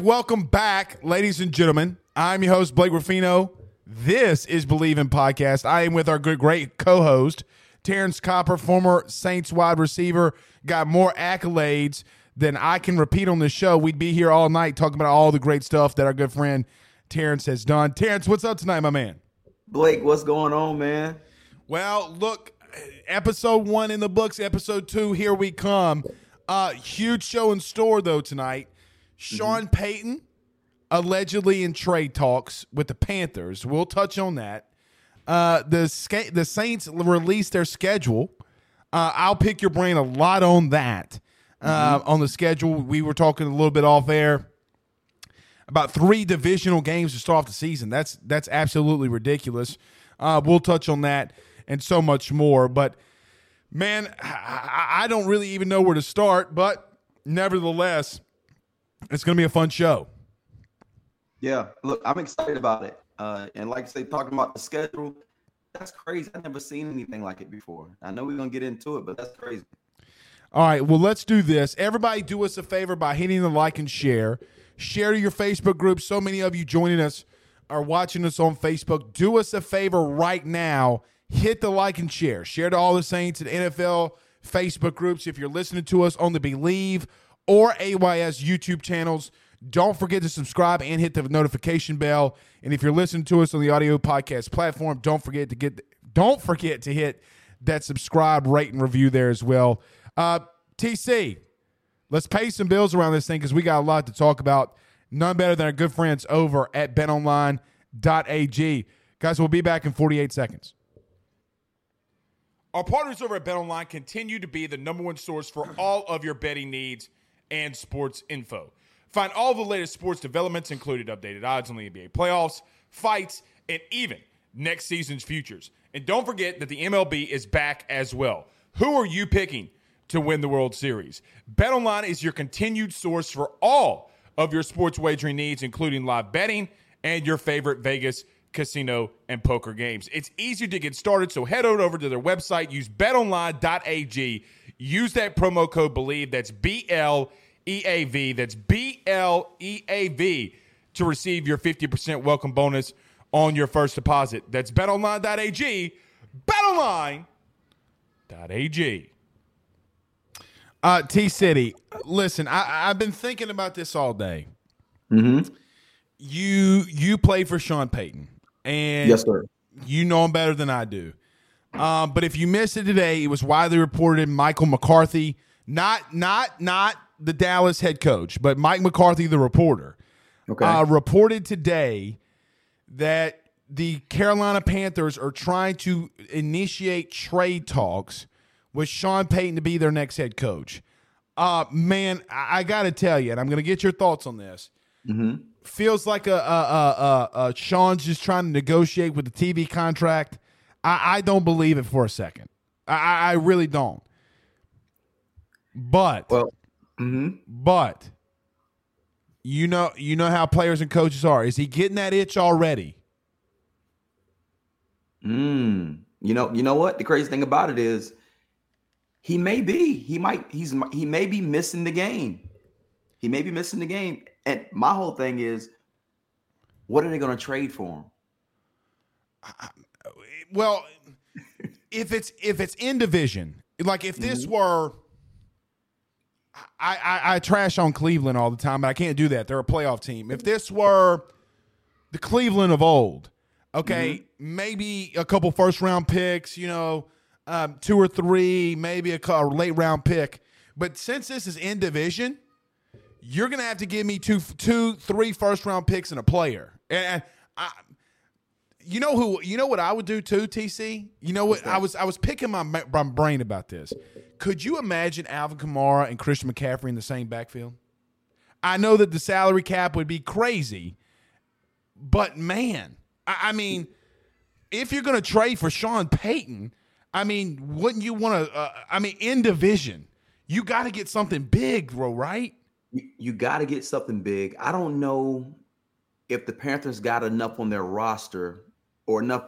Welcome back, ladies and gentlemen. I'm your host, Blake Ruffino. This is Believe in Podcast. I am with our great co-host, Terrence Copper, former Saints wide receiver. Got more accolades than I can repeat on this show. We'd be here all night talking about all the great stuff that our good friend Terrence has done. Terrence, what's up tonight, my man? Blake, what's going on, man? Well, look, episode 1 in the books, episode 2, here we come. Huge show in store, though, tonight. Sean Payton allegedly in trade talks with the Panthers. We'll touch on that. The Saints released their schedule. I'll pick your brain a lot on that. On the schedule, we were talking a little bit off air about 3 divisional games to start off the season. That's absolutely ridiculous. We'll touch on that and so much more. But, man, I don't really even know where to start. But, nevertheless, it's going to be a fun show. Yeah, look, I'm excited about it. And like I say, talking about the schedule, that's crazy. I've never seen anything like it before. I know we're going to get into it, but that's crazy. All right, well, let's do this. Everybody do us a favor by hitting the like and share. Share to your Facebook group. So many of you joining us are watching us on Facebook. Do us a favor right now. Hit the like and share. Share to all the Saints and NFL Facebook groups. If you're listening to us on the Believe or AYS YouTube channels, don't forget to subscribe and hit the notification bell. And if you're listening to us on the audio podcast platform, don't forget to hit that subscribe, rate, and review there as well. TC, let's pay some bills around this thing because we got a lot to talk about. None better than our good friends over at BetOnline.ag. Guys, we'll be back in 48 seconds. Our partners over at BetOnline continue to be the #1 source for all of your betting needs and sports info. Find all the latest sports developments, including updated odds on the NBA playoffs, fights, and even next season's futures. And don't forget that the MLB is back as well. Who are you picking to win the World Series? BetOnline is your continued source for all of your sports wagering needs, including live betting and your favorite Vegas casino and poker games. It's easy to get started, so head on over to their website. Use betonline.ag. Use that promo code BELIEVE. That's BLEAV. That's BLEAV to receive your 50% welcome bonus on your first deposit. That's betonline.ag. Betonline.ag. T-City, listen, I've been thinking about this all day. You play for Sean Payton. And yes, sir. You know him better than I do. But if you missed it today, it was widely reported Michael McCarthy, not the Dallas head coach, but Mike McCarthy, the reporter, reported today that the Carolina Panthers are trying to initiate trade talks with Sean Payton to be their next head coach. Man, I got to tell you, and I'm going to get your thoughts on this. Feels like a Sean's just trying to negotiate with the TV contract. I don't believe it for a second. I really don't. But You know how players and coaches are. Is he getting that itch already? You know what? The crazy thing about it is he may be missing the game. He may be missing the game. And my whole thing is, what are they going to trade for him? Well, if it's in division, like if this were, I trash on Cleveland all the time, but I can't do that. They're a playoff team. If this were the Cleveland of old, okay, maybe a couple first-round picks, you know, 2 or 3, maybe a late-round pick. But since this is in division, you're going to have to give me 2, 3 first-round picks and a player. And You know what I would do too, TC? You know what? I was picking my brain about this. Could you imagine Alvin Kamara and Christian McCaffrey in the same backfield? I know that the salary cap would be crazy, but man, I mean, if you're going to trade for Sean Payton, I mean, wouldn't you want to, in division, you got to get something big, bro, right? You got to get something big. I don't know if the Panthers got enough on their roster or enough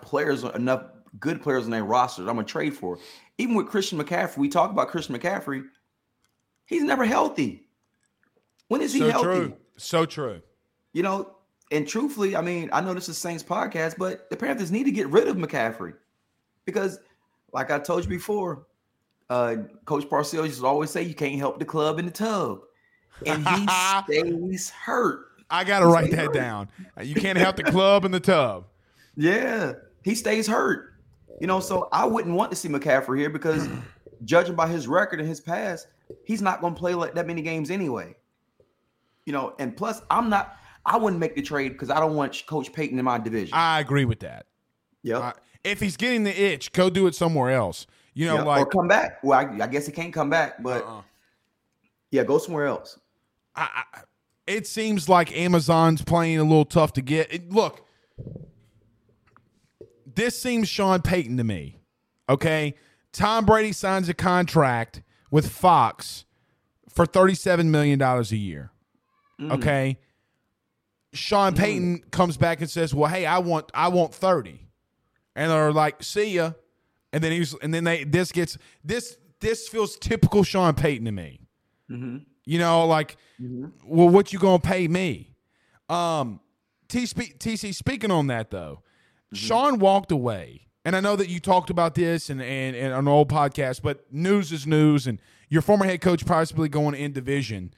good players on their roster that I'm going to trade for. Even with Christian McCaffrey, we talk about Christian McCaffrey. He's never healthy. When is he healthy? So true. You know, and truthfully, I mean, I know this is Saints podcast, but the Panthers need to get rid of McCaffrey because, like I told you before, Coach Parcells used to always say, you can't help the club in the tub. And he stays hurt. I got to write that down. You can't help the club in the tub. Yeah, he stays hurt. You know, so I wouldn't want to see McCaffrey here because judging by his record and his past, he's not going to play like that many games anyway. You know, and plus I wouldn't make the trade because I don't want Coach Payton in my division. I agree with that. Yeah. If he's getting the itch, go do it somewhere else. You know, or come back. Well, I guess he can't come back, but yeah, go somewhere else. It seems like Amazon's playing a little tough to get. Look, this seems Sean Payton to me, okay? Tom Brady signs a contract with Fox for $37 million a year, okay? Sean Payton comes back and says, well, hey, I want 30. And they're like, see ya. And then this feels typical Sean Payton to me. You know, like, well, what you gonna pay me? TC, speaking on that though, Sean walked away, and I know that you talked about this and on an old podcast, but news is news, and your former head coach possibly going in division.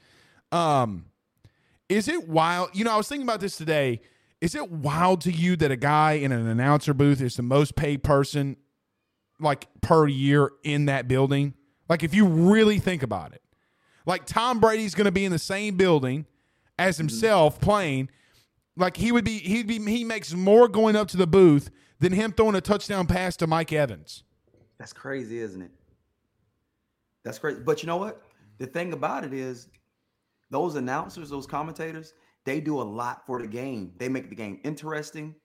Is it wild? You know, I was thinking about this today. Is it wild to you that a guy in an announcer booth is the most paid person, like per year in that building? Like, if you really think about it. Like, Tom Brady's going to be in the same building as himself playing. Like, he makes more going up to the booth than him throwing a touchdown pass to Mike Evans. That's crazy, isn't it? That's crazy. But you know what? The thing about it is those announcers, those commentators, they do a lot for the game. They make the game interesting.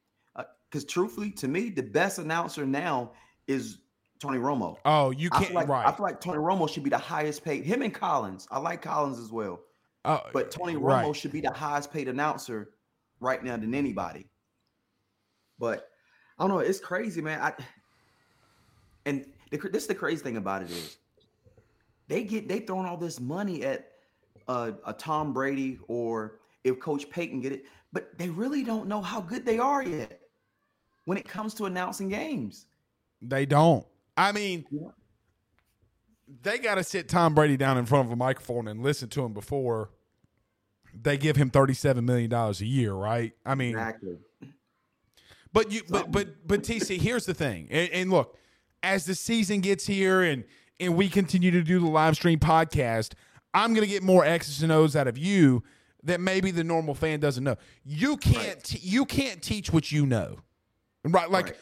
Because truthfully, to me, the best announcer now is Tony Romo. Oh, you can't. I feel like Tony Romo should be the highest paid. Him and Collins. I like Collins as well. But Tony Romo should be the highest paid announcer right now than anybody. But I don't know. It's crazy, man. This is the crazy thing about it is they throwing all this money at a Tom Brady or if Coach Payton get it, but they really don't know how good they are yet when it comes to announcing games. They don't. I mean, they got to sit Tom Brady down in front of a microphone and listen to him before they give him $37 million a year, right? I mean, exactly. But TC, here's the thing. And look, as the season gets here and we continue to do the live stream podcast, I'm going to get more X's and O's out of you that maybe the normal fan doesn't know. You can't teach what you know. Right, like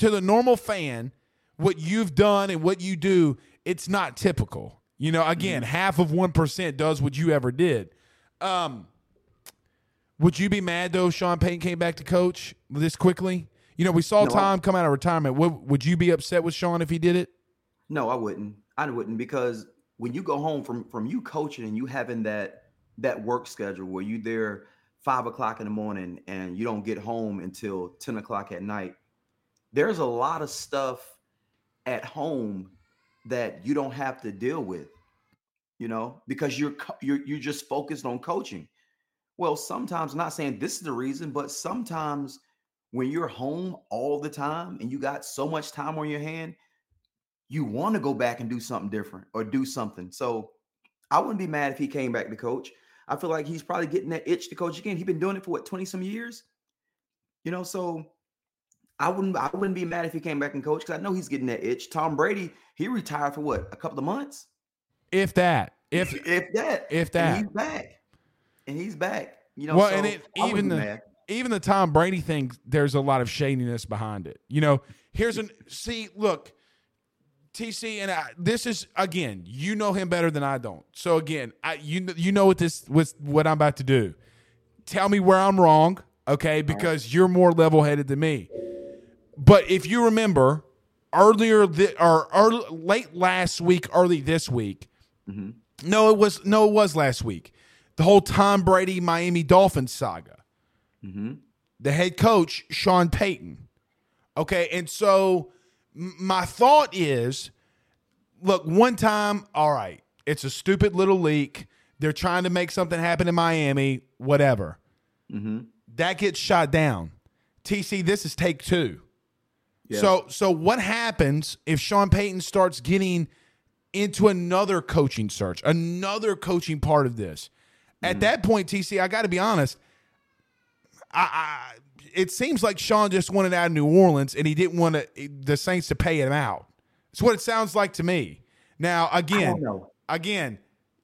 to the normal fan, what you've done and what you do, it's not typical. You know, again, half of 1% does what you ever did. Would you be mad though if Sean Payton came back to coach this quickly? You know, we saw Tom come out of retirement. Would you be upset with Sean if he did it? No, I wouldn't. I wouldn't because when you go home from you coaching and you having that that work schedule where you there 5 o'clock in the morning and you don't get home until 10 o'clock at night, there's a lot of stuff at home that you don't have to deal with, you know, because you're just focused on coaching. Well, sometimes, I'm not saying this is the reason, but sometimes when you're home all the time and you got so much time on your hand, you want to go back and do something different or do something. So I wouldn't be mad if he came back to coach. I feel like he's probably getting that itch to coach again. He's been doing it for what, 20 some years, you know? So I wouldn't be mad if he came back and coach, because I know he's getting that itch. Tom Brady, he retired for what, a couple of months? If that, and he's back, you know. Well, so and even the Tom Brady thing, there's a lot of shadiness behind it. You know, look, TC, and I, this is, again, you know him better than I don't. So again, you know what I'm about to do. Tell me where I'm wrong, okay? Because you're more level-headed than me. But if you remember, late last week, early this week. Mm-hmm. No, it was last week. The whole Tom Brady Miami Dolphins saga. Mm-hmm. The head coach, Sean Payton. Okay, and so my thought is, look, one time, all right, it's a stupid little leak. They're trying to make something happen in Miami, whatever. Mm-hmm. That gets shot down. TC, this is take two. Yeah. So what happens if Sean Payton starts getting into another coaching search, another coaching part of this? Mm-hmm. At that point, TC, I got to be honest, it seems like Sean just wanted out of New Orleans and he didn't want the Saints to pay him out. That's what it sounds like to me. Now, again,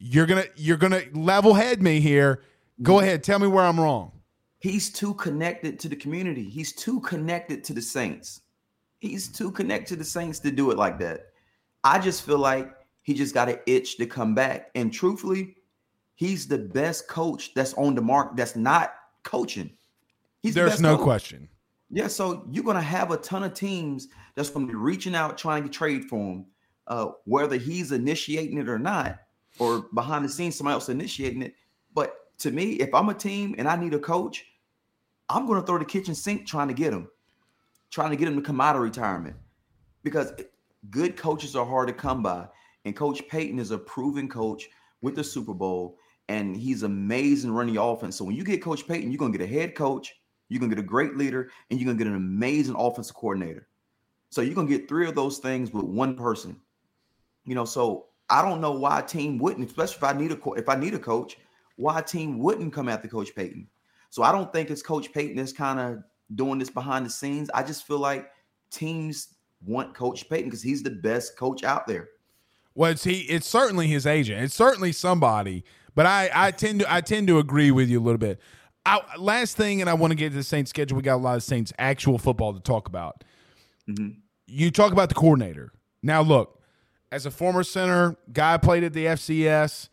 you're gonna level head me here. Go ahead, tell me where I'm wrong. He's too connected to the community. He's too connected to the Saints. He's too connected to the Saints to do it like that. I just feel like he just got an itch to come back. And truthfully, he's the best coach that's on the market that's not coaching. There's no question. Yeah, so you're going to have a ton of teams that's going to be reaching out, trying to trade for him, whether he's initiating it or not, or behind the scenes, somebody else initiating it. But to me, if I'm a team and I need a coach, I'm going to throw the kitchen sink trying to get him to come out of retirement, because good coaches are hard to come by. And Coach Payton is a proven coach with the Super Bowl, and he's amazing running your offense. So when you get Coach Payton, you're going to get a head coach, you're going to get a great leader, and you're going to get an amazing offensive coordinator. So you're going to get three of those things with one person. You know, so I don't know why a team wouldn't, especially if I need a coach, why a team wouldn't come after Coach Payton. So I don't think it's Coach Payton that's kind of doing this behind the scenes. I just feel like teams want Coach Payton because he's the best coach out there. Well, it's certainly his agent. It's certainly somebody. But I tend to agree with you a little bit. Last thing, and I want to get to the Saints schedule. We got a lot of Saints actual football to talk about. Mm-hmm. You talk about the coordinator. Now, look, as a former center, guy played at the FCS.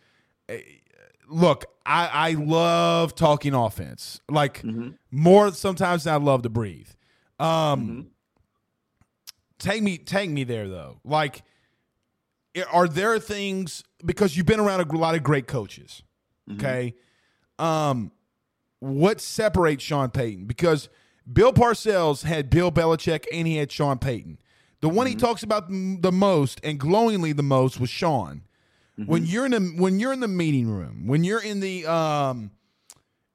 Look, I love talking offense. Like, mm-hmm. more sometimes than I love to breathe. Mm-hmm. Take me there, though. Like, are there things, because you've been around a lot of great coaches, okay? Mm-hmm. What separates Sean Payton? Because Bill Parcells had Bill Belichick and he had Sean Payton. The one mm-hmm. he talks about the most and glowingly the most was Sean. Mm-hmm. When you're in the meeting room, when you're in the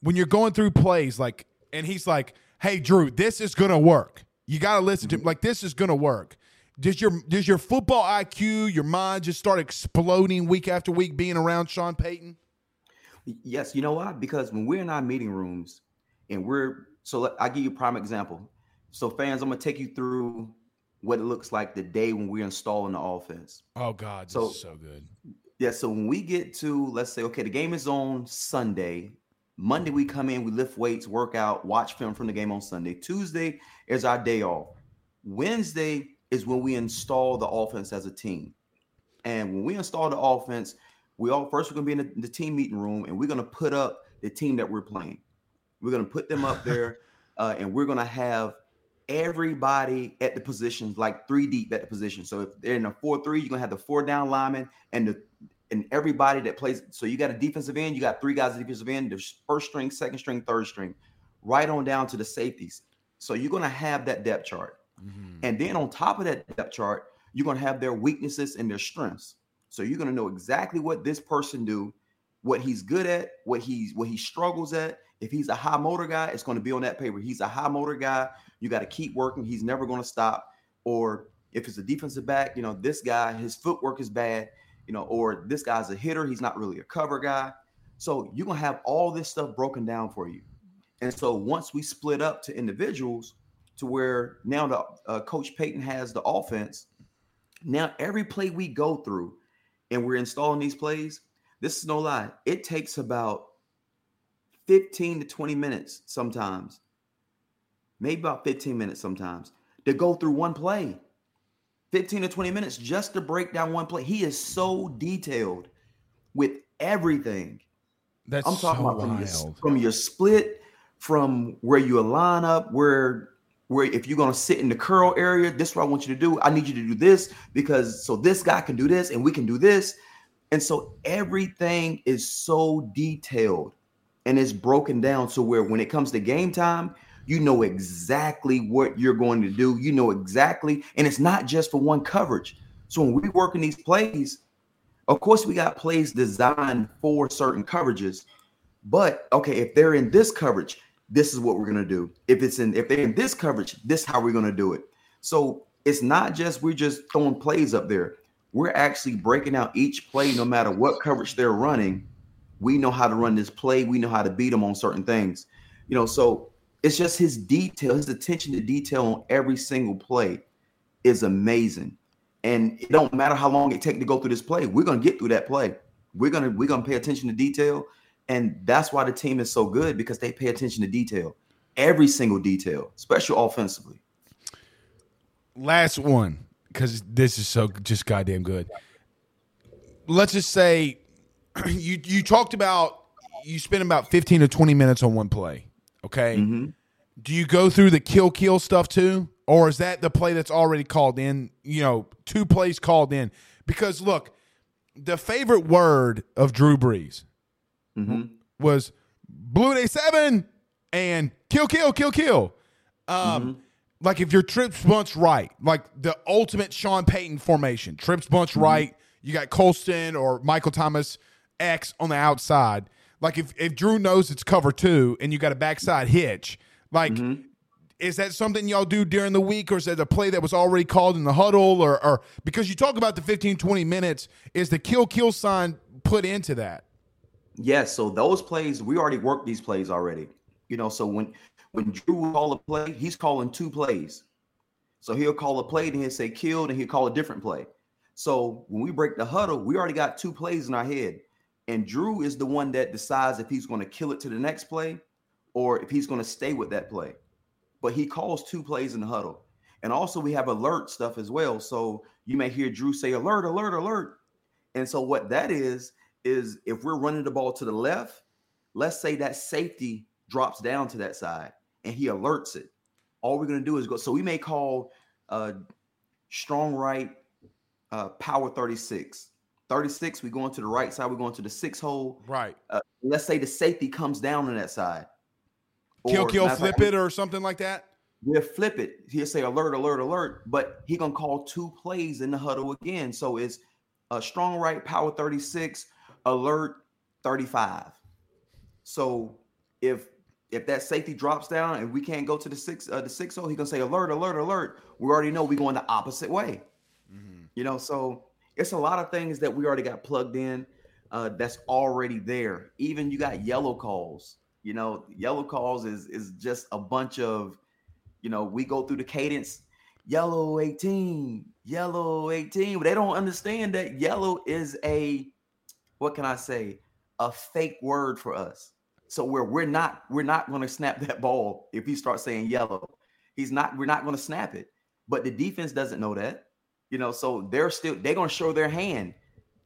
when you're going through plays, like, and he's like, "Hey, Drew, this is gonna work. You gotta listen to him. Like, this is gonna work." Does your football IQ, your mind just start exploding week after week being around Sean Payton? Yes. You know why? Because when we're in our meeting rooms and I'll give you a prime example. So fans, I'm going to take you through what it looks like the day when we're installing the offense. Oh God, this is so good. Yeah. So when we get to, let's say, okay, the game is on Sunday. Monday, we come in, we lift weights, work out, watch film from the game on Sunday. Tuesday is our day off. Wednesday is when we install the offense as a team. And when we install the offense, we're going to be in the team meeting room, and we're going to put up the team that we're playing. We're going to put them up there, and we're going to have everybody at the positions, like three deep at the position. So if they're in a 4-3, you're going to have the four down linemen and the and everybody that plays. So you got a defensive end, you got three guys at defensive end, the first string, second string, third string, right on down to the safeties. So you're going to have that depth chart. Mm-hmm. And then on top of that depth chart, you're going to have their weaknesses and their strengths. So you're going to know exactly what this person do, what he's good at, what he struggles at. If he's a high motor guy, it's going to be on that paper. He's a high motor guy. You got to keep working. He's never going to stop. Or if it's a defensive back, you know, this guy, his footwork is bad, you know, or this guy's a hitter. He's not really a cover guy. So you're going to have all this stuff broken down for you. And so once we split up to individuals to where now the Coach Payton has the offense, now every play we go through and we're installing these plays, this is no lie. It takes about 15 to 20 minutes sometimes, maybe about 15 minutes sometimes, to go through one play. 15 to 20 minutes just to break down one play. He is so detailed with everything. That's I'm talking so about from your split, from where you align up, where if you're going to sit in the curl area, this is what I want you to do. I need you to do this because so this guy can do this and we can do this. And so everything is so detailed and it's broken down to where when it comes to game time, you know exactly what you're going to do. You know exactly. And it's not just for one coverage. So when we work in these plays, of course, we got plays designed for certain coverages. But, okay, if they're in this coverage, this is what we're going to do. If they're in this coverage, this is how we're going to do it. So it's not just we're just throwing plays up there. We're actually breaking out each play no matter what coverage they're running. We know how to run this play. We know how to beat them on certain things. You know, so it's just his detail, his attention to detail on every single play is amazing. And it don't matter how long it takes to go through this play. We're going to get through that play. We're going to pay attention to detail. And that's why the team is so good, because they pay attention to detail, every single detail, especially offensively. Last one, because this is so just goddamn good. Let's just say you talked about you spend about 15 to 20 minutes on one play, okay? Mm-hmm. Do you go through the kill stuff too, or is that the play that's already called in, you know, two plays called in? Because, look, the favorite word of Drew Brees, mm-hmm, was Blue Day 7 and kill. Mm-hmm. Like if your trips bunch right, like the ultimate Sean Payton formation, trips bunch, mm-hmm, right, you got Colston or Michael Thomas X on the outside. Like if Drew knows it's cover two and you got a backside hitch, like, mm-hmm, is that something y'all do during the week, or is that a play that was already called in the huddle? Or because you talk about the 15, 20 minutes, is the kill sign put into that? Yes, so those plays, we already worked these plays already. You know, so when Drew will call a play, he's calling two plays. So he'll call a play, and he'll say killed, and he'll call a different play. So when we break the huddle, we already got two plays in our head. And Drew is the one that decides if he's going to kill it to the next play or if he's going to stay with that play. But he calls two plays in the huddle. And also we have alert stuff as well. So you may hear Drew say alert, alert, alert. And so what that is if we're running the ball to the left, let's say that safety drops down to that side and he alerts it. All we're going to do is go. So we may call strong right, power 36. 36, we go into the right side. We're going to the six hole. Right. Let's say the safety comes down on that side. Kill, flip it or something like that? We'll flip it. He'll say alert, alert, alert. But he's going to call two plays in the huddle again. So it's a strong right, power 36. Alert 35. So if that safety drops down and we can't go to the six hole, he's gonna say alert, alert, alert. We already know we're going the opposite way. Mm-hmm. You know, so it's a lot of things that we already got plugged in. That's already there. Even you got yellow calls. You know, yellow calls is just a bunch of, you know, we go through the cadence. Yellow 18. But they don't understand that yellow is a, what can I say, a fake word for us. So we're not going to snap that ball if he starts saying yellow. We're not going to snap it. But the defense doesn't know that, you know. So they're going to show their hand.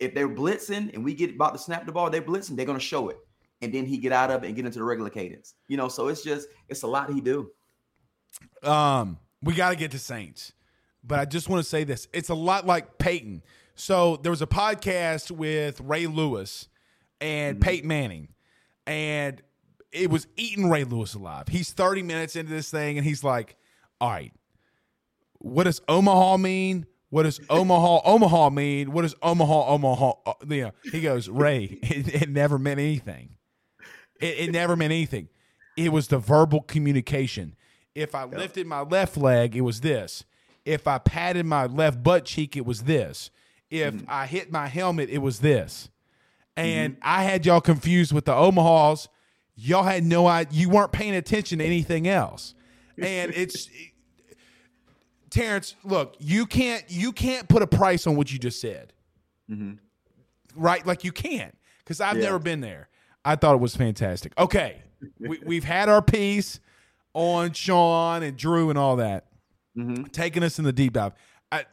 If they're blitzing and we get about to snap the ball, they're blitzing. They're going to show it, and then he get out of it and get into the regular cadence, you know. So it's a lot he do. We got to get to Saints, but I just want to say this: it's a lot like Peyton. So there was a podcast with Ray Lewis and Peyton Manning, and it was eating Ray Lewis alive. He's 30 minutes into this thing, and he's like, all right, what does Omaha mean? What does Omaha, Omaha mean? What does Omaha, Omaha? You know, he goes, Ray, it never meant anything. It never meant anything. It was the verbal communication. If I lifted my left leg, it was this. If I patted my left butt cheek, it was this. If I hit my helmet, it was this. And I had y'all confused with the Omahas. Y'all had no idea. You weren't paying attention to anything else. And it's – Terrence, look, you can't put a price on what you just said, right? Like you can't, because I've never been there. I thought it was fantastic. Okay, we've had our piece on Sean and Drew and all that, taking us in the deep dive.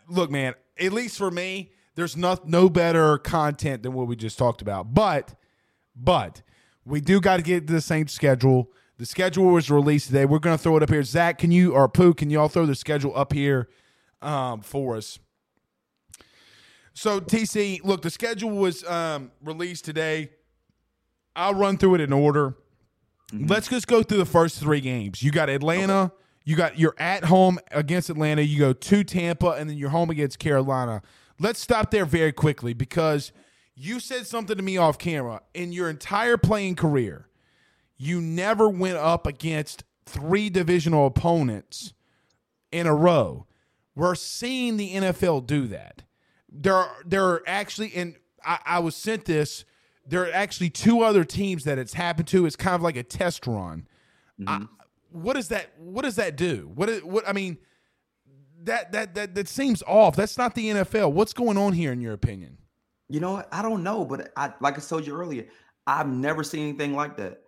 Look, man, at least for me, there's no better content than what we just talked about. But we do got to get to the same schedule. The schedule was released today. We're going to throw it up here. Zach, can you, or Pooh, can you all throw the schedule up here for us? So, TC, look, the schedule was released today. I'll run through it in order. Let's just go through the first three games. You got Atlanta. Okay. You're at home against Atlanta. You go to Tampa, and then you're home against Carolina. Let's stop there very quickly, because you said something to me off camera. In your entire playing career, you never went up against three divisional opponents in a row. We're seeing the NFL do that. There are actually, and I was sent this, there are actually two other teams that it's happened to. It's kind of like a test run. What does that do? What I mean, that seems off. That's not the NFL. What's going on here, in your opinion? You know what? I don't know, but like I told you earlier, I've never seen anything like that.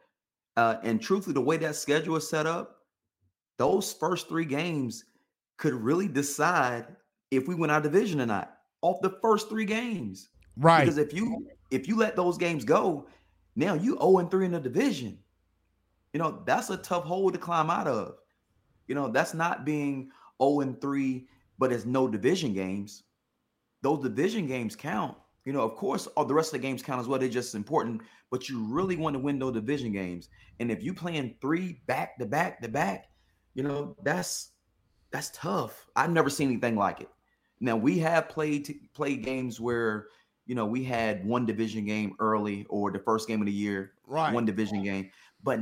And truthfully, the way that schedule is set up, those first three games could really decide if we win our division or not off the first three games. Right. Because if you let those games go, now you 0-3 in the division. You know, that's a tough hole to climb out of. You know, that's not being 0-3, but it's no division games. Those division games count. You know, of course, all the rest of the games count as well. They're just important, but you really want to win those division games. And if you're playing three back-to-back, you know, that's tough. I've never seen anything like it. Now, we have played games where, you know, we had one division game early or the first game of the year, right? One division game. But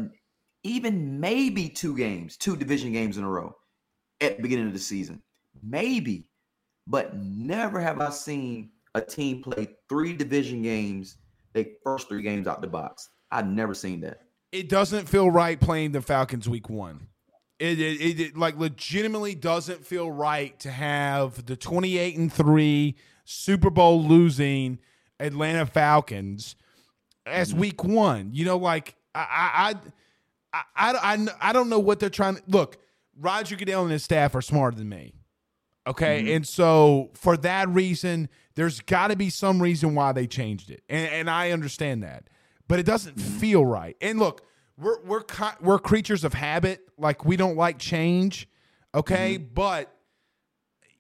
even maybe two division games in a row at the beginning of the season. Maybe. But never have I seen a team played three division games, they first three games out the box. I've never seen that. It doesn't feel right playing the Falcons week 1. It like legitimately doesn't feel right to have the 28-3 Super Bowl losing Atlanta Falcons as week 1. You know, like I don't know what they're trying to look. Roger Goodell and his staff are smarter than me. Okay, and so for that reason, there's got to be some reason why they changed it, and I understand that, but it doesn't feel right. And look, we're creatures of habit, like we don't like change, okay? But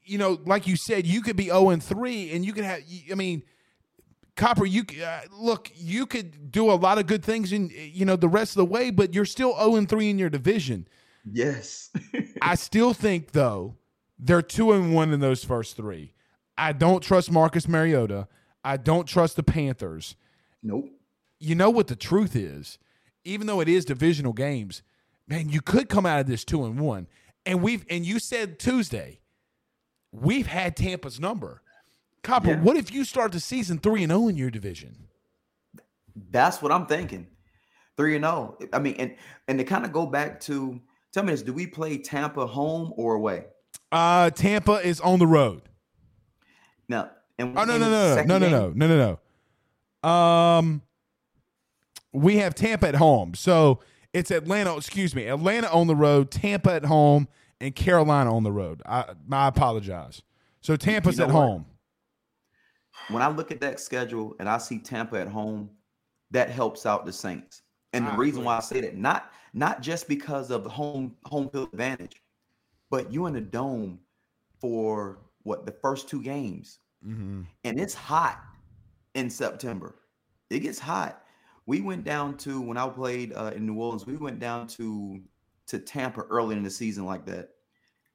you know, like you said, you could be 0-3, and you could have. I mean, Copper, you look, you could do a lot of good things in you know the rest of the way, but you're still 0-3 in your division. Yes, I still think though. They're 2-1 in those first three. I don't trust Marcus Mariota. I don't trust the Panthers. Nope. You know what the truth is? Even though it is divisional games, man, you could come out of this 2-1. And you said Tuesday, we've had Tampa's number. Copper, what if you start the season 3-0 in your division? That's what I'm thinking. 3-0. I mean, and to kind of go back to, tell me this, do we play Tampa home or away? Tampa is on the road. No. And no. We have Tampa at home. So it's Atlanta on the road, Tampa at home, and Carolina on the road. I apologize. So Tampa's at home. When I look at that schedule and I see Tampa at home, that helps out the Saints. And the reason why I say that, not just because of the home field advantage, but you in the dome for, what, the first two games. Mm-hmm. And it's hot in September. It gets hot. We went down to, when I played in New Orleans, we went down to Tampa early in the season like that.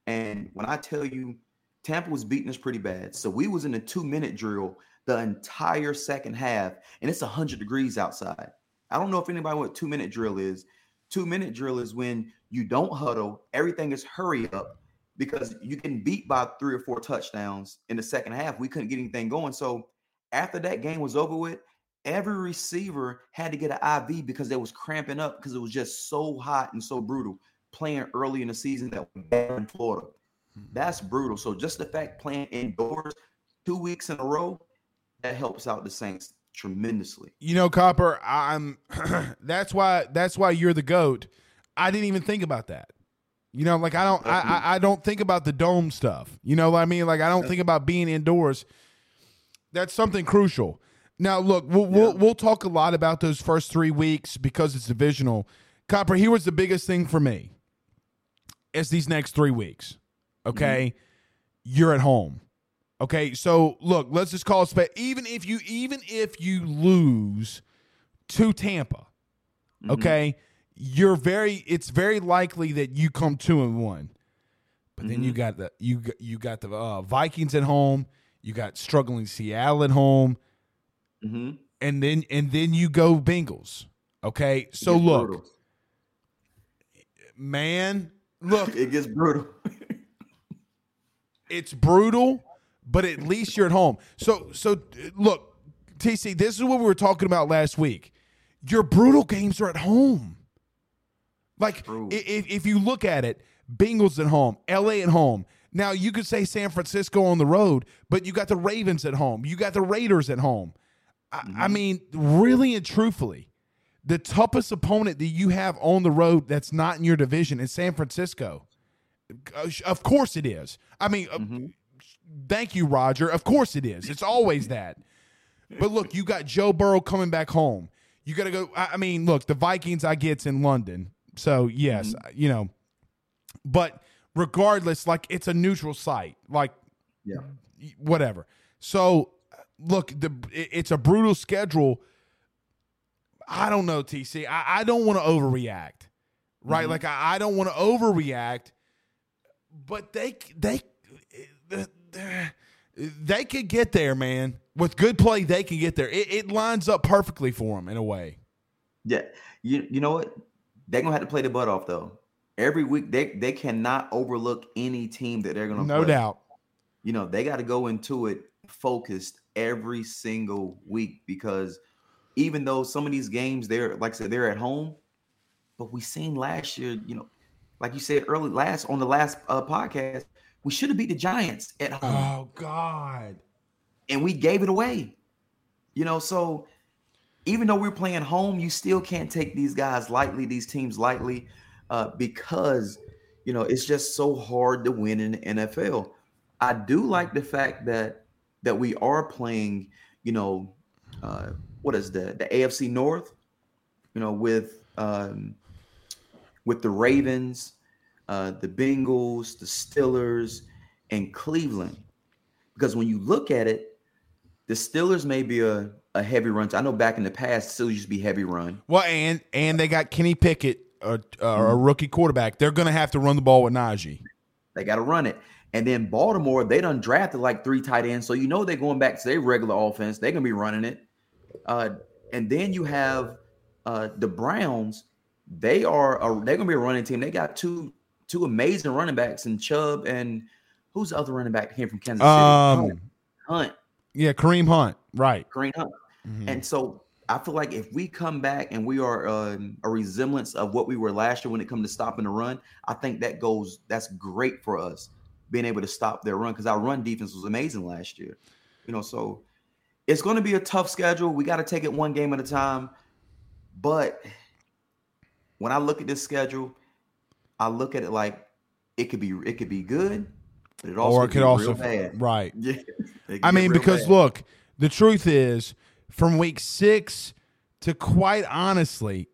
And when I tell you, Tampa was beating us pretty bad. So we was in a 2-minute drill the entire second half, and it's 100 degrees outside. I don't know if anybody knows what 2-minute drill is. 2-minute drill is when you don't huddle. Everything is hurry up because you can beat by 3 or 4 touchdowns in the second half. We couldn't get anything going. So after that game was over with, every receiver had to get an IV because they was cramping up because it was just so hot and so brutal. Playing early in the season that was bad in Florida. That's brutal. So just the fact playing indoors 2 weeks in a row, that helps out the Saints tremendously. You know, Copper, I'm that's why you're the GOAT. I didn't even think about that. You know, like I don't think about the dome stuff. You know what I mean? Like I don't think about being indoors. That's something crucial. Now look, we'll talk a lot about those first 3 weeks because it's divisional. Copper, here was the biggest thing for me. It's these next 3 weeks. Okay. Mm-hmm. You're at home. Okay. So look, let's just call it even if you lose to Tampa, mm-hmm. okay, it's very likely that you come 2-1. But mm-hmm. then you got the Vikings at home, you got struggling Seattle at home, mm-hmm. and then you go Bengals. Okay. So look, brutal. Man, look, it gets brutal. It's brutal, but at least you're at home. So look, TC, this is what we were talking about last week. Your brutal games are at home. Like if you look at it, Bengals at home, LA at home. Now you could say San Francisco on the road, but you got the Ravens at home. You got the Raiders at home. I mean, really and truthfully, the toughest opponent that you have on the road that's not in your division is San Francisco. Of course it is. I mean, mm-hmm. Thank you, Roger. Of course it is. It's always that. But look, you got Joe Burrow coming back home. You got to go. I mean, look, the Vikings I get's in London. So, yes, mm-hmm. you know. But regardless, like, it's a neutral site. Like, yeah, whatever. So, look, it's a brutal schedule. I don't know, TC. I don't want to overreact, right? Mm-hmm. Like, I don't want to overreact. But they could get there, man. With good play, they can get there. It lines up perfectly for them in a way. Yeah. You know what? They're going to have to play their butt off, though. Every week, they cannot overlook any team that they're going to play. No doubt. You know, they got to go into it focused every single week because even though some of these games, they're at home, but we seen last year, you know, like you said earlier, on the last podcast, we should have beat the Giants at home. Oh God! And we gave it away, you know. So even though we're playing home, you still can't take these guys lightly, these teams lightly, because you know it's just so hard to win in the NFL. I do like the fact that we are playing, you know, what is the AFC North, you know, with the Ravens, the Bengals, the Steelers, and Cleveland. Because when you look at it, the Steelers may be a heavy run. I know back in the past, Steelers used to be heavy run. Well, and they got Kenny Pickett, a rookie quarterback. They're going to have to run the ball with Najee. They got to run it. And then Baltimore, they done drafted like 3 tight ends. So you know they're going back to their regular offense. They're going to be running it. And then you have the Browns. They're gonna be a running team. They got two amazing running backs in Chubb and who's the other running back that came from Kansas City? Hunt. Yeah, Kareem Hunt. Right. Kareem Hunt. Mm-hmm. And so I feel like if we come back and we are a resemblance of what we were last year when it comes to stopping the run, I think that's great for us being able to stop their run because our run defense was amazing last year. You know, so it's gonna be a tough schedule. We gotta take it one game at a time, but when I look at this schedule, I look at it like it could be good, but it could also be real bad. Right. Yeah, I mean, because look, the truth is, from week 6 to quite honestly,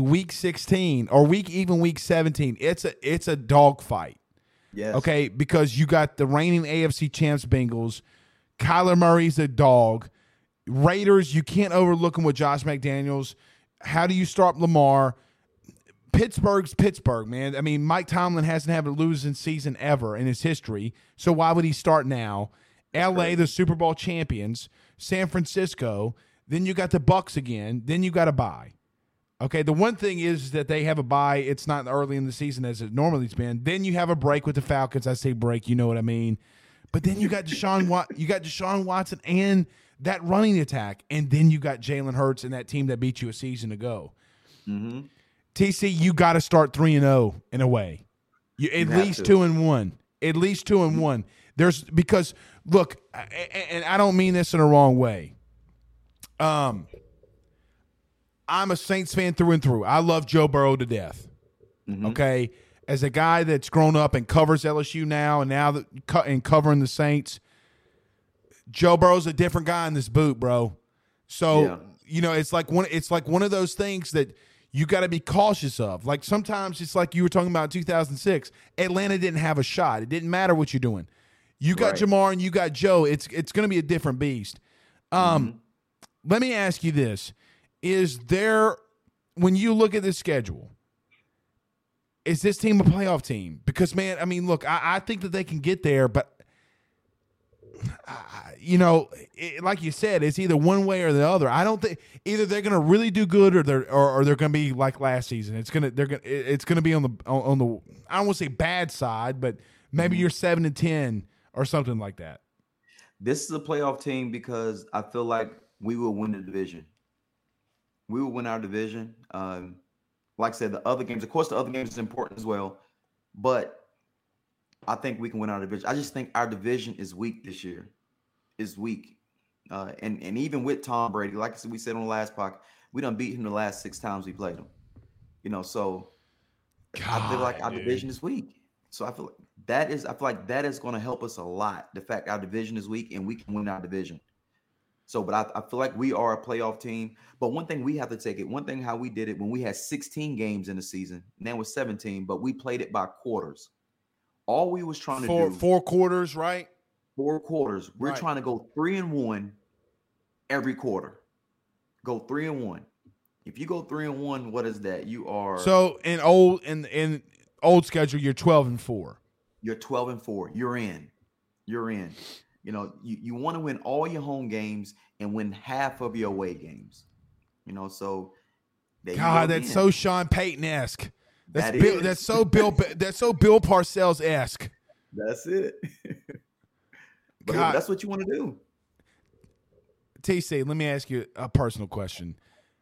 week 16 or week 17, it's a dogfight. Yes. Okay, because you got the reigning AFC champs Bengals, Kyler Murray's a dog. Raiders, you can't overlook them with Josh McDaniels. How do you start Lamar? Pittsburgh's Pittsburgh, man. I mean, Mike Tomlin hasn't had a losing season ever in his history, so why would he start now? L.A., the Super Bowl champions, San Francisco, then you got the Bucs again, then you got a bye. Okay, the one thing is that they have a bye. It's not early in the season as it normally has been. Then you have a break with the Falcons. I say break, you know what I mean. But then you got Deshaun Watson and that running attack, and then you got Jalen Hurts and that team that beat you a season ago. Mm-hmm. TC, you got to start 3-0 in a way. You at least 2-1. At least 2-1. Because look, and I don't mean this in a wrong way. I'm a Saints fan through and through. I love Joe Burrow to death. Mm-hmm. Okay, as a guy that's grown up and covers LSU now, and covering the Saints, Joe Burrow's a different guy in this boot, bro. So you know, it's like one of those things that you got to be cautious of. Like sometimes it's like you were talking about in 2006. Atlanta didn't have a shot. It didn't matter what you're doing. You got Jamar and you got Joe. It's going to be a different beast. Mm-hmm. Let me ask you this. Is there, when you look at the schedule, is this team a playoff team? Because, man, I mean, look, I think that they can get there, but, you know, like you said, it's either one way or the other. I don't think either they're going to really do good or they're going to be like last season. It's going to be on the I don't want to say bad side, but maybe you're 7-10 or something like that. This is a playoff team because I feel like we will win the division. We will win our division. Like I said, the other games, of course, the other games is important as well, but I think we can win our division. I just think our division is weak this year. It's weak. And even with Tom Brady, like I said, we said on the last podcast, we done beat him the last 6 times we played him. You know, so I feel like our division is weak. So I feel like that is going to help us a lot. The fact our division is weak and we can win our division. So, but I feel like we are a playoff team. But one thing we have to take it. One thing how we did it when we had 16 games in the season. Now we're 17, but we played it by quarters. All we was trying to do. 4 quarters, right? 4 quarters. We're trying to go 3-1 every quarter. Go 3-1. If you go 3-1, what is that? You are so in old schedule, you're 12-4. You're 12-4. You're in. You know, you want to win all your home games and win half of your away games. You know, so that's so Sean Payton-esque. That's so Bill Parcells-esque. That's it. But that's what you want to do. TC, let me ask you a personal question.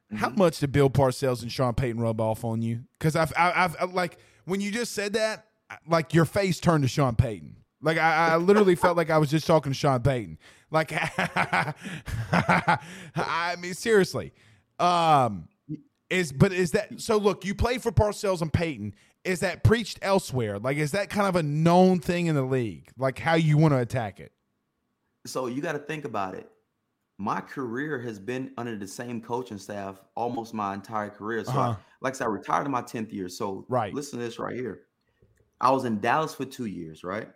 Mm-hmm. How much did Bill Parcells and Sean Payton rub off on you? Because I've like when you just said that, like your face turned to Sean Payton. Like I literally felt like I was just talking to Sean Payton. Like, I mean, seriously, is that so? Look, you play for Parcells and Payton. Is that preached elsewhere? Like, is that kind of a known thing in the league? Like, how you want to attack it? So you got to think about it. My career has been under the same coaching staff almost my entire career. So, I retired in my 10th year. So, listen to this right here. I was in Dallas for 2 years, right?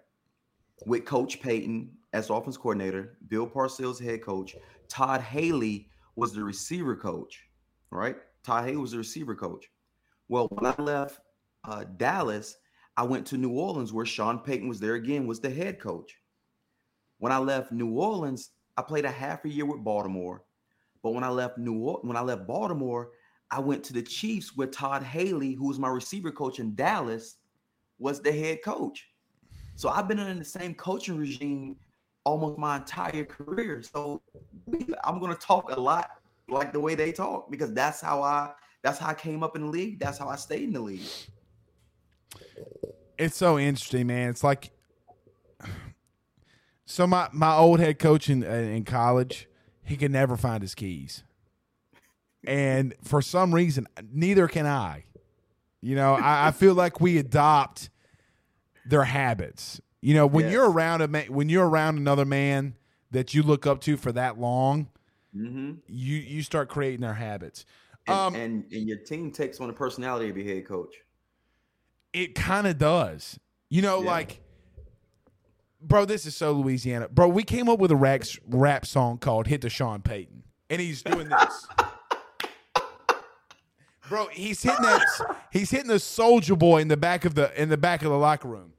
With Coach Payton as offense coordinator, Bill Parcells head coach, Todd Haley was the receiver coach, right? Todd Haley was the receiver coach. Well, when I left Dallas, I went to New Orleans where Sean Payton was there again, was the head coach. When I left New Orleans, I played a half a year with Baltimore. But when I left Baltimore, I went to the Chiefs where Todd Haley, who was my receiver coach in Dallas, was the head coach. So I've been in the same coaching regime almost my entire career. So I'm going to talk a lot like the way they talk because that's how I came up in the league. That's how I stayed in the league. It's so interesting, man. It's like so my old head coach in college, he could never find his keys. And for some reason, neither can I. You know, I feel like we adopt – their habits. You know, when you're around another man that you look up to for that long, you start creating their habits. And your team takes on the personality of your head coach. It kind of does. You know, like Bro, this is so Louisiana. Bro, we came up with a rap song called Hit the Sean Payton, and he's doing this. Bro, he's hitting the Soulja Boy in the back of the locker room.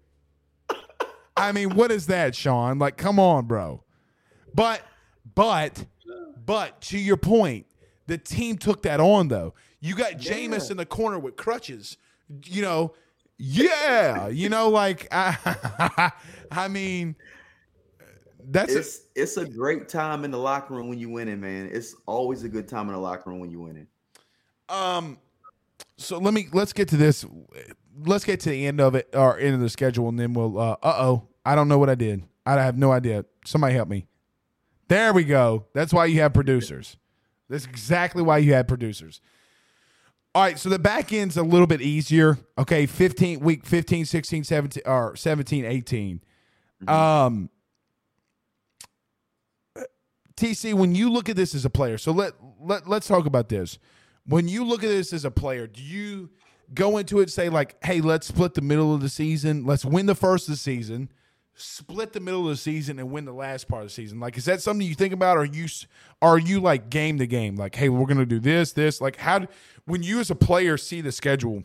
I mean, what is that, Sean? Like, come on, bro. But to your point, the team took that on though. You got Jameis in the corner with crutches, you know. Yeah, you know, like I mean, it's a great time in the locker room when you win it, man. It's always a good time in the locker room when you win it. So let's get to this. Let's get to the end of it or end of the schedule, and then we'll. I don't know what I did. I have no idea. Somebody help me. There we go. That's why you have producers. That's exactly why you had producers. All right, so the back end's a little bit easier. Okay, 15, 16, 17, or 17, 18. Mm-hmm. TC, when you look at this as a player, so let's talk about this. When you look at this as a player, do you go into it and say, like, hey, let's split the middle of the season, let's win the first of the season, split the middle of the season, and win the last part of the season? Like, is that something you think about, or are you like game to game? Like, hey, we're going to do this. Like, how do, when you as a player see the schedule,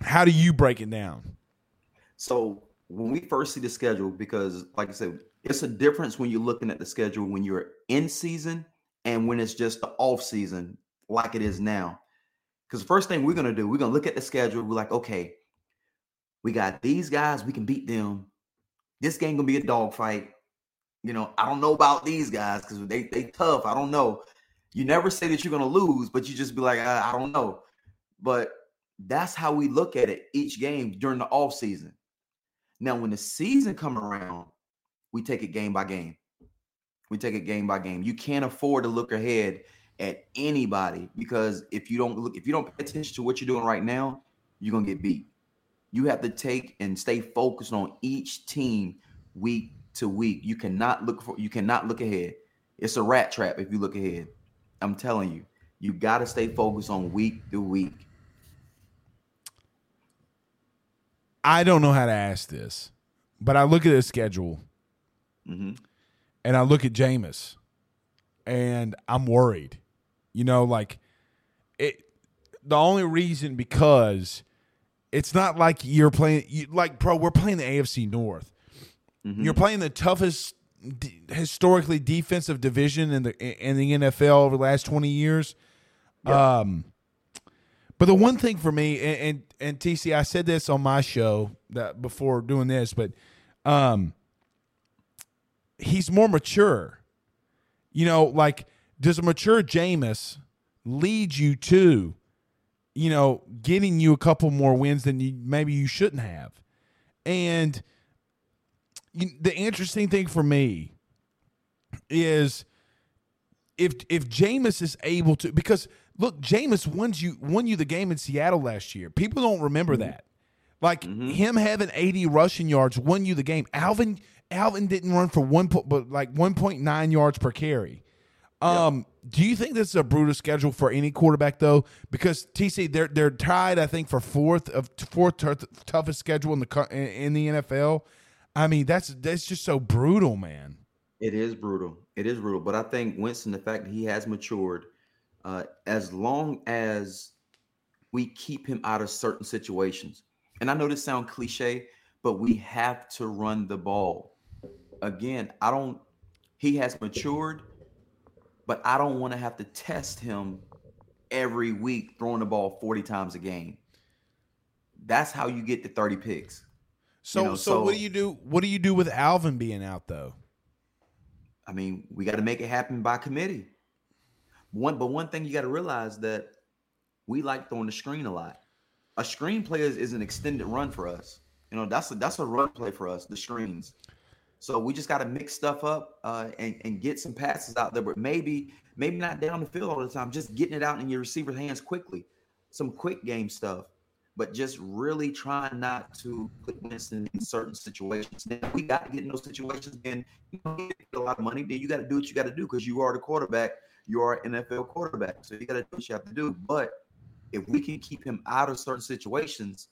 how do you break it down? So when we first see the schedule, because like I said, it's a difference when you're looking at the schedule when you're in season and when it's just the off season like it is now. Because the first thing we're going to do, we're going to look at the schedule. We're like, okay, we got these guys. We can beat them. This game going to be a dogfight. You know, I don't know about these guys because they tough. I don't know. You never say that you're going to lose, but you just be like, I don't know. But that's how we look at it each game during the off season. Now, when the season come around, we take it game by game. You can't afford to look ahead at anybody because if you don't pay attention to what you're doing right now, you're going to get beat. You have to take and stay focused on each team week to week. You cannot look ahead. It's a rat trap if you look ahead. I'm telling you, you got to stay focused on week to week. I don't know how to ask this, but I look at the schedule, mm-hmm. and I look at Jameis, and I'm worried. You know, like it. The only reason because it's not like you're playing. We're playing the AFC North. Mm-hmm. You're playing the toughest. Historically defensive division in the NFL over the last 20 years. Yeah. But the one thing for me, and TC, I said this on my show that before doing this, but he's more mature. You know, like, does a mature Jameis lead you to, you know, getting you a couple more wins than maybe you shouldn't have? And the interesting thing for me is if Jameis is able to, because look, Jameis won you the game in Seattle last year. People don't remember mm-hmm. that. Like mm-hmm. him having 80 rushing yards won you the game. Alvin didn't run for 1.9 yards per carry. Yep. Do you think this is a brutal schedule for any quarterback though? Because TC they're tied, I think, for fourth toughest schedule in the NFL. I mean, that's just so brutal, man. It is brutal. But I think Winston, the fact that he has matured, as long as we keep him out of certain situations. And I know this sounds cliche, but we have to run the ball. Again, he has matured, but I don't want to have to test him every week throwing the ball 40 times a game. That's how you get to 30 picks. So, you know, so what do you do? What do you do with Alvin being out though? I mean, we got to make it happen by committee. But one thing you got to realize that we like throwing the screen a lot. A screen play is an extended run for us. You know, that's a run play for us, the screens. So we just got to mix stuff up and get some passes out there, but maybe not down the field all the time. Just getting it out in your receiver's hands quickly, some quick game stuff. But just really trying not to put Winston in certain situations. Then we got to get in those situations. Then you don't get a lot of money. Then you got to do what you got to do because you are the quarterback. You are an NFL quarterback. So you got to do what you have to do. But if we can keep him out of certain situations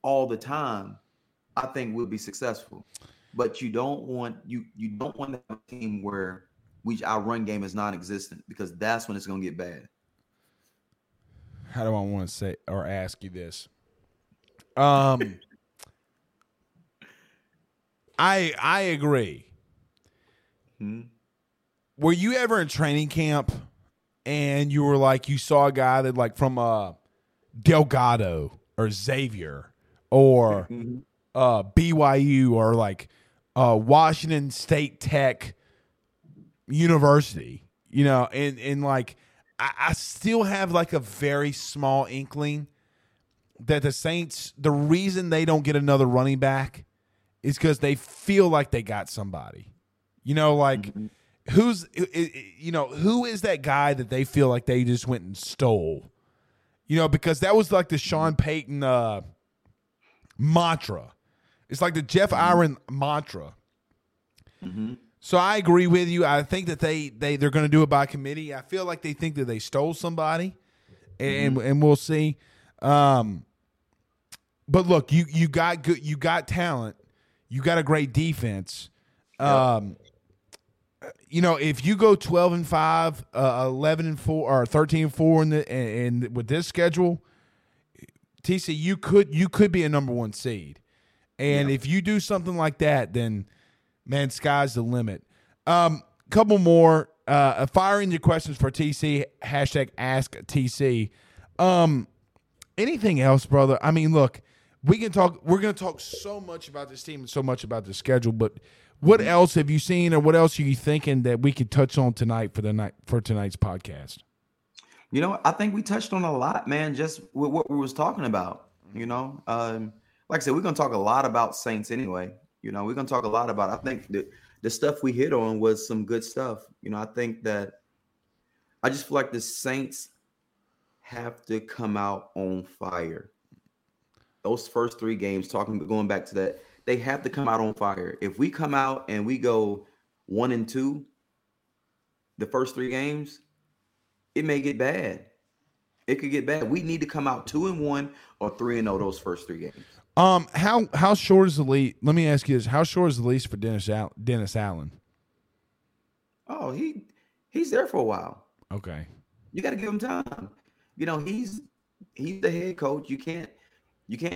all the time, I think we'll be successful. but you don't want to have a team where our run game is non-existent, because that's when it's going to get bad. How do I want to say or ask you this? I agree. Hmm? Were you ever in training camp and you were like, you saw a guy that like from Delgado or Xavier or BYU or like Washington State Tech University, you know, and like I still have like a very small inkling that the Saints, the reason they don't get another running back is because they feel like they got somebody. You know, like who is that guy that they feel like they just went and stole? You know, because that was like the Sean Payton mantra. It's like the Jeff Ireland mantra. Mm-hmm. So I agree with you. I think that they're going to do it by committee. I feel like they think that they stole somebody, and we'll see. But look, you got good, you got talent, you got a great defense. You know, if you go 12-5, 11-4, or 13-4 and with this schedule, TC, you could be a number one seed, and if you do something like that, then man, sky's the limit. Couple more. Fire in your questions for TC. #AskTC. Anything else, brother? I mean, look, we're going to talk so much about this team and so much about the schedule, but what else have you seen, or what else are you thinking that we could touch on tonight for tonight's podcast? You know, I think we touched on a lot, man, just with what we was talking about, you know. Like I said, we're going to talk a lot about Saints anyway. You know, we're going to talk a lot about it. I think the stuff we hit on was some good stuff. You know, I think that I just feel like the Saints have to come out on fire. Those first three games, going back to that, they have to come out on fire. If we come out and we go 1-2, the first three games, it may get bad. It could get bad. We need to come out 2-1 or 3-0 those first three games. How short is the lease? Let me ask you this: how short is the lease for Dennis Allen? Oh, he's there for a while. Okay, you got to give him time. You know, he's the head coach. You can't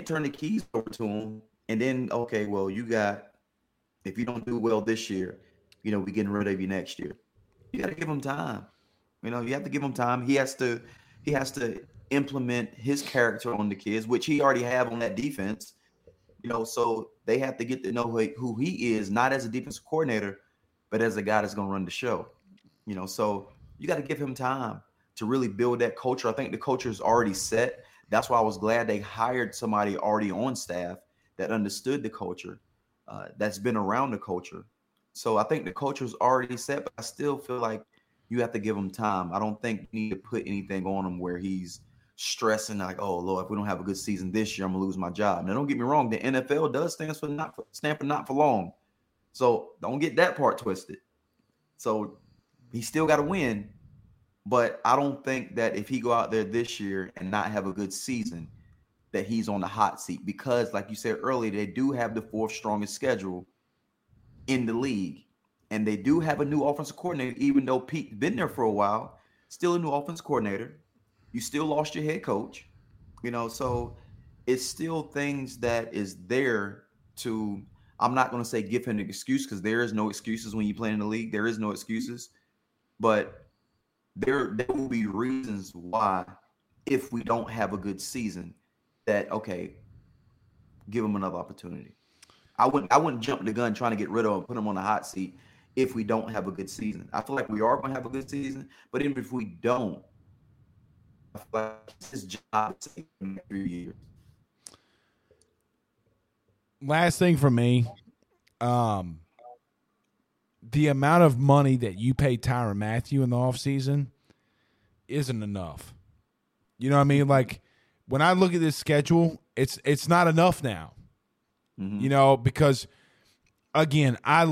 turn the keys over to him. And then, okay, well, if you don't do well this year, you know, we're getting rid of you next year. You got to give him time. You know, you have to give him time. He has to implement his character on the kids, which he already have on that defense. You know, so they have to get to know who he is, not as a defensive coordinator, but as a guy that's going to run the show. You know, so you got to give him time to really build that culture. I think the culture is already set. That's why I was glad they hired somebody already on staff that understood the culture, that's been around the culture. So I think the culture is already set, but I still feel like you have to give him time. I don't think you need to put anything on him where he's stressing like, oh, Lord, if we don't have a good season this year, I'm going to lose my job. Now, don't get me wrong. The NFL does stand for not for long. So don't get that part twisted. So he still got to win. But I don't think that if he go out there this year and not have a good season, that he's on the hot seat, because like you said earlier, they do have the fourth strongest schedule in the league. And they do have a new offensive coordinator, even though Pete's been there for a while, still a new offensive coordinator. You still lost your head coach, you know, so it's still things that is there to, I'm not going to say give him an excuse, because there is no excuses when you play in the league. There is no excuses, but there will be reasons why, if we don't have a good season, that, okay, give him another opportunity. I wouldn't jump the gun trying to get rid of him, put him on the hot seat if we don't have a good season. I feel like we are going to have a good season, but even if we don't, I feel like his job is taking 3 years. Last thing for me, the amount of money that you pay Tyrann Mathieu in the offseason isn't enough. You know what I mean? Like, when I look at this schedule, it's not enough now. Mm-hmm. You know, because again, I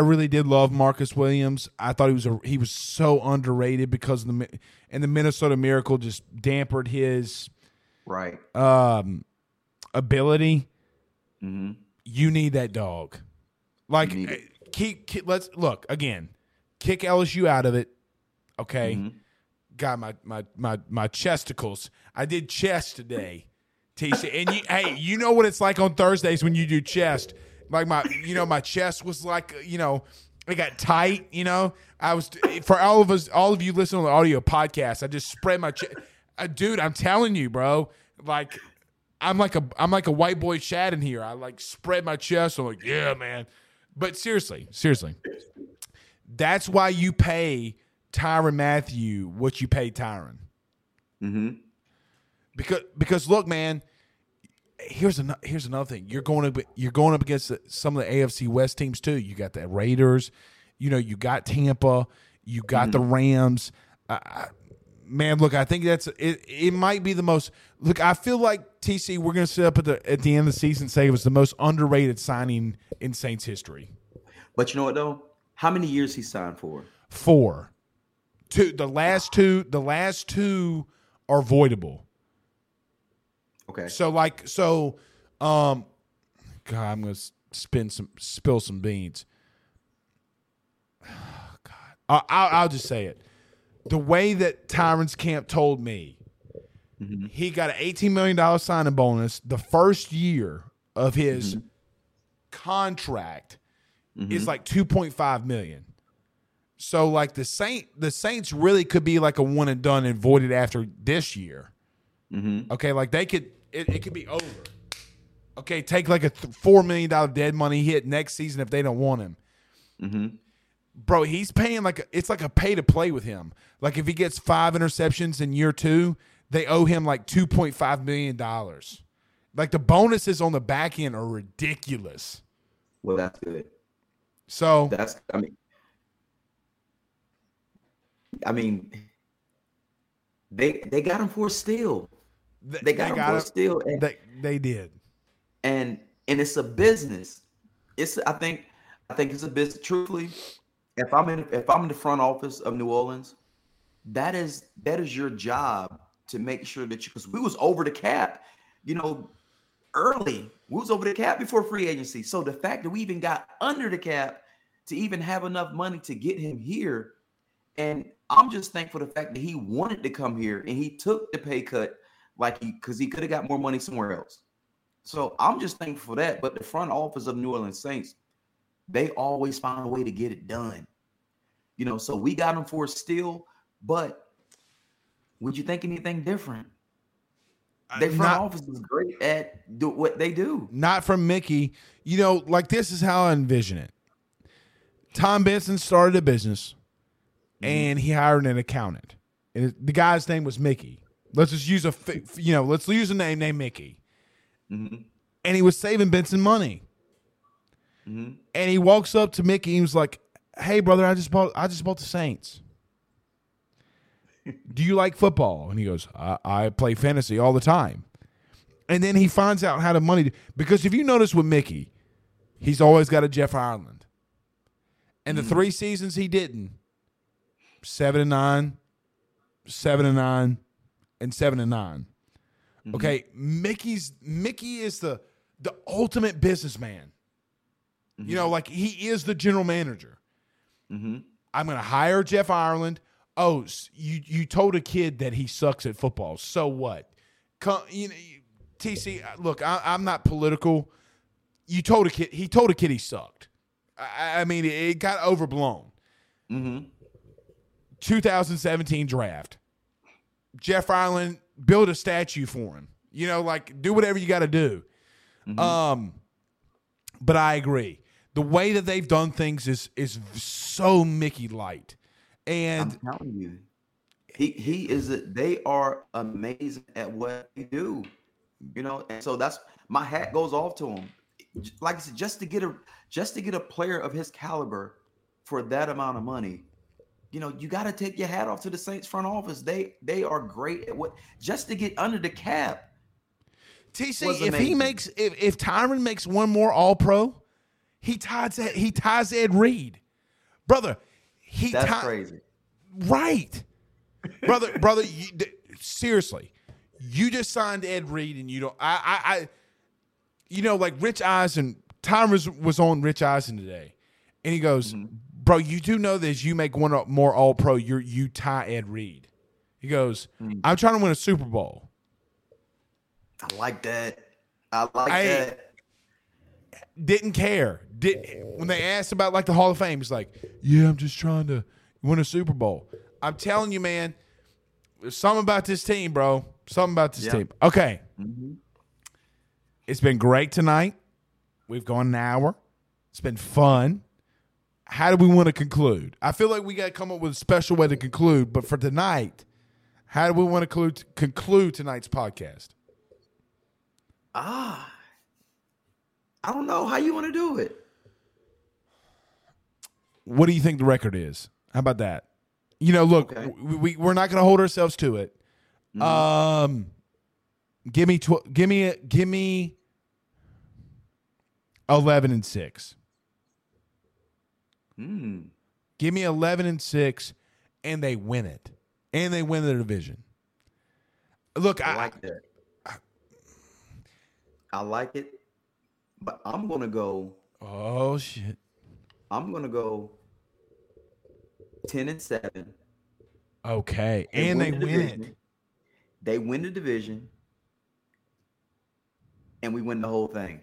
really did love Marcus Williams. I thought he was so underrated, because the Minnesota Miracle just dampened his ability. Mm-hmm. You need that dog. Like, let's look again. Kick LSU out of it. Okay, got my chesticles. I did chest today, TC. And you, hey, you know what it's like on Thursdays when you do chest. Like my chest was like, it got tight. I was, for all of you listening to the audio podcast, I just spread my chest. Dude, I'm telling you, bro. Like, I'm like a white boy Chad in here. I like spread my chest. I'm like, yeah, man. But seriously, that's why you pay Tyrann Mathieu what you pay Tyrann. Mm-hmm. Because look, man, here's another thing. You're going up against some of the AFC West teams too. You got the Raiders, you got Tampa, you got the Rams. Man, look, I think that's it. It might be the most. Look, I feel like, TC, we're going to sit up at the end of the season and say it was the most underrated signing in Saints history. But you know what though? How many years he signed for? 4. 2. The last two are voidable. Okay. So, God, I'm going to spill some beans. Oh, God, I'll just say it. The way that Tyrann's camp told me, he got an $18 million signing bonus the first year of his contract is like $2.5 million. So like the Saints really could be like a one and done and voided after this year. Okay, like they could it could be over. Okay, take like a $4 million dead money hit next season if they don't want him. Bro, he's paying it's like a pay to play with him. Like if he gets 5 interceptions in year 2, they owe him like $2.5 million. Like the bonuses on the back end are ridiculous. Well, that's good. So that's I mean they got him for a steal. They got him for a steal. And they did. And it's a business. I think it's a business. Truthfully, if I'm in the front office of New Orleans, that is your job to make sure that you, because we was over the cap, early. We was over the cap before free agency. So the fact that we even got under the cap to even have enough money to get him here, and I'm just thankful the fact that he wanted to come here and he took the pay cut, because he could have got more money somewhere else. So I'm just thankful for that. But the front office of New Orleans Saints, they always find a way to get it done. So we got them for a steal, but would you think anything different? Their front office is great at what they do. Not from Mickey. This is how I envision it. Tom Benson started a business, and he hired an accountant. And the guy's name was Mickey. Let's just use a name named Mickey. And he was saving Benson money. And he walks up to Mickey and he was like, "Hey, brother, I just bought the Saints. Do you like football?" And he goes, I play fantasy all the time. And then he finds out how the money, because if you notice with Mickey, he's always got a Jeff Ireland. And the 3 seasons he didn't, 7-9, 7-9, and 7-9. Okay, Mickey is the ultimate businessman. He is the general manager. I'm going to hire Jeff Ireland. Oh, you told a kid that he sucks at football. So what? TC, look, I'm not political. You told a kid. He told a kid he sucked. I mean, it got overblown. 2017 draft. Jeff Ireland, build a statue for him. Do whatever you got to do. But I agree. The way that they've done things is so Mickey light, and I'm telling you, they are amazing at what they do, And so that's, my hat goes off to him. Like I said, just to get a player of his caliber for that amount of money, you got to take your hat off to the Saints front office. They are great at what, just to get under the cap. TC, if Tyrann makes one more All Pro, he ties Ed Reed, brother. That's crazy, right, brother? Brother, seriously, you just signed Ed Reed, and you don't. Like Rich Eisen Tyrann was on Rich Eisen today, and he goes, bro, you do know this. You make one more All-Pro, you tie Ed Reed. He goes, I'm trying to win a Super Bowl. I like that. I like that. Didn't care. When they asked about like the Hall of Fame, he's like, yeah, I'm just trying to win a Super Bowl. I'm telling you, man, there's something about this team, bro. Something about this team. Okay. It's been great tonight. We've gone an hour. It's been fun. How do we want to conclude? I feel like we got to come up with a special way to conclude, but for tonight, how do we want to conclude tonight's podcast? I don't know how you want to do it. What do you think the record is? How about that? You know, look, okay. we're not going to hold ourselves to it. Mm-hmm. Give me 11-6. Give me 11-6, and they win it, and they win the division. Look, I like that. I like it, but I'm gonna go. Oh shit! I'm gonna go 10-7. Okay, and they win it. They win the division, and we win the whole thing.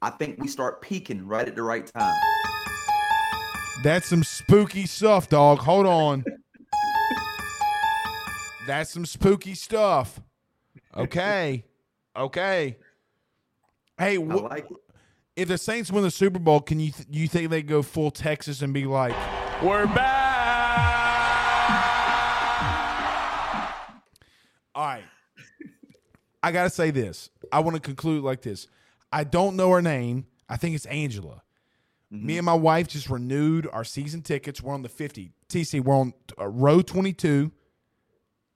I think we start peaking right at the right time. That's some spooky stuff, dog. Hold on. That's some spooky stuff. Okay. Hey, if the Saints win the Super Bowl, can you think they go full Texas and be like, we're back? All right. I got to say this. I want to conclude like this. I don't know her name. I think it's Angela. Mm-hmm. Me and my wife just renewed our season tickets. We're on the 50. TC, we're on row 22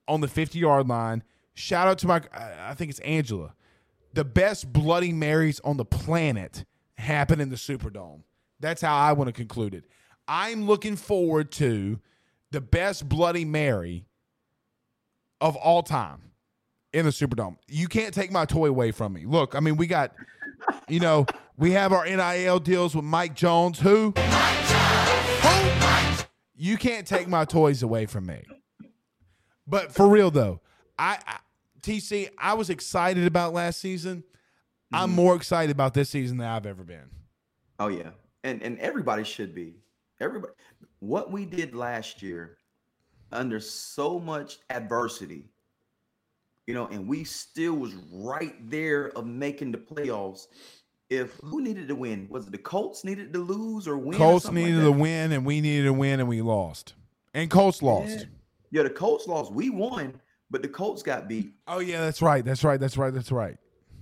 on the 50-yard line. Shout out to I think it's Angela. The best Bloody Marys on the planet happen in the Superdome. That's how I want to conclude it. I'm looking forward to the best Bloody Mary of all time in the Superdome. You can't take my toy away from me. Look, I mean, we got... You know, we have our NIL deals with Mike Jones. Who? You can't take my toys away from me. But for real, though, TC, I was excited about last season. I'm more excited about this season than I've ever been. Oh, yeah. And everybody should be. Everybody. What we did last year under so much adversity, you know, and we still was right there of making the playoffs. Who needed to win? Was it the Colts needed to lose or win? Colts needed to win, and we needed to win, and we lost. And Colts lost. Yeah, the Colts lost. We won, but the Colts got beat. Oh, yeah, that's right.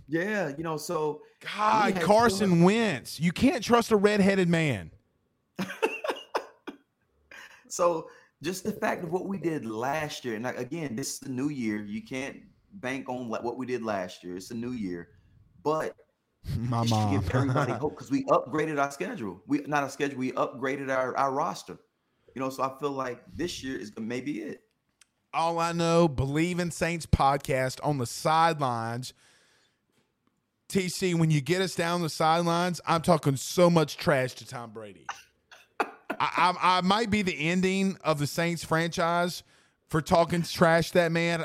Yeah, you know, so. God, Carson Wentz. You can't trust a redheaded man. So just the fact of what we did last year, and again, this is the new year. You can't bank on what we did last year. It's a new year, but it should give everybody hope because we upgraded our schedule. We upgraded our roster. You know, so I feel like this year is maybe it. All I know, Believe in Saints podcast on the sidelines. TC, when you get us down the sidelines, I'm talking so much trash to Tom Brady. I might be the ending of the Saints franchise for talking trash that man.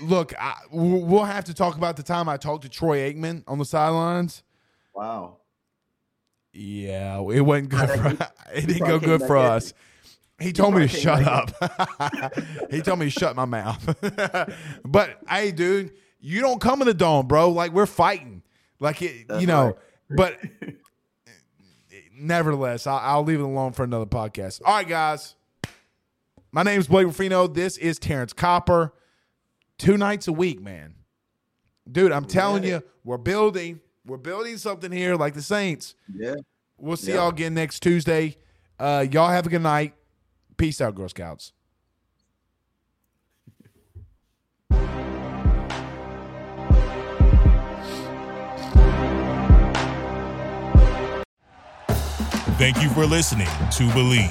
We'll have to talk about the time I talked to Troy Aikman on the sidelines. Wow. Yeah, it wasn't good for it didn't go good for us. He told me to shut up. He told me to shut my mouth. But hey, dude, you don't come in the dome, bro. Like we're fighting. Like it, you know, but nevertheless, I'll leave it alone for another podcast. All right, guys. My name is Blake Ruffino. This is Terrence Copper. 2 nights a week, man. Dude, I'm telling you, we're building something here like the Saints. Yeah. We'll see y'all again next Tuesday. Y'all have a good night. Peace out, Girl Scouts. Thank you for listening to Believe.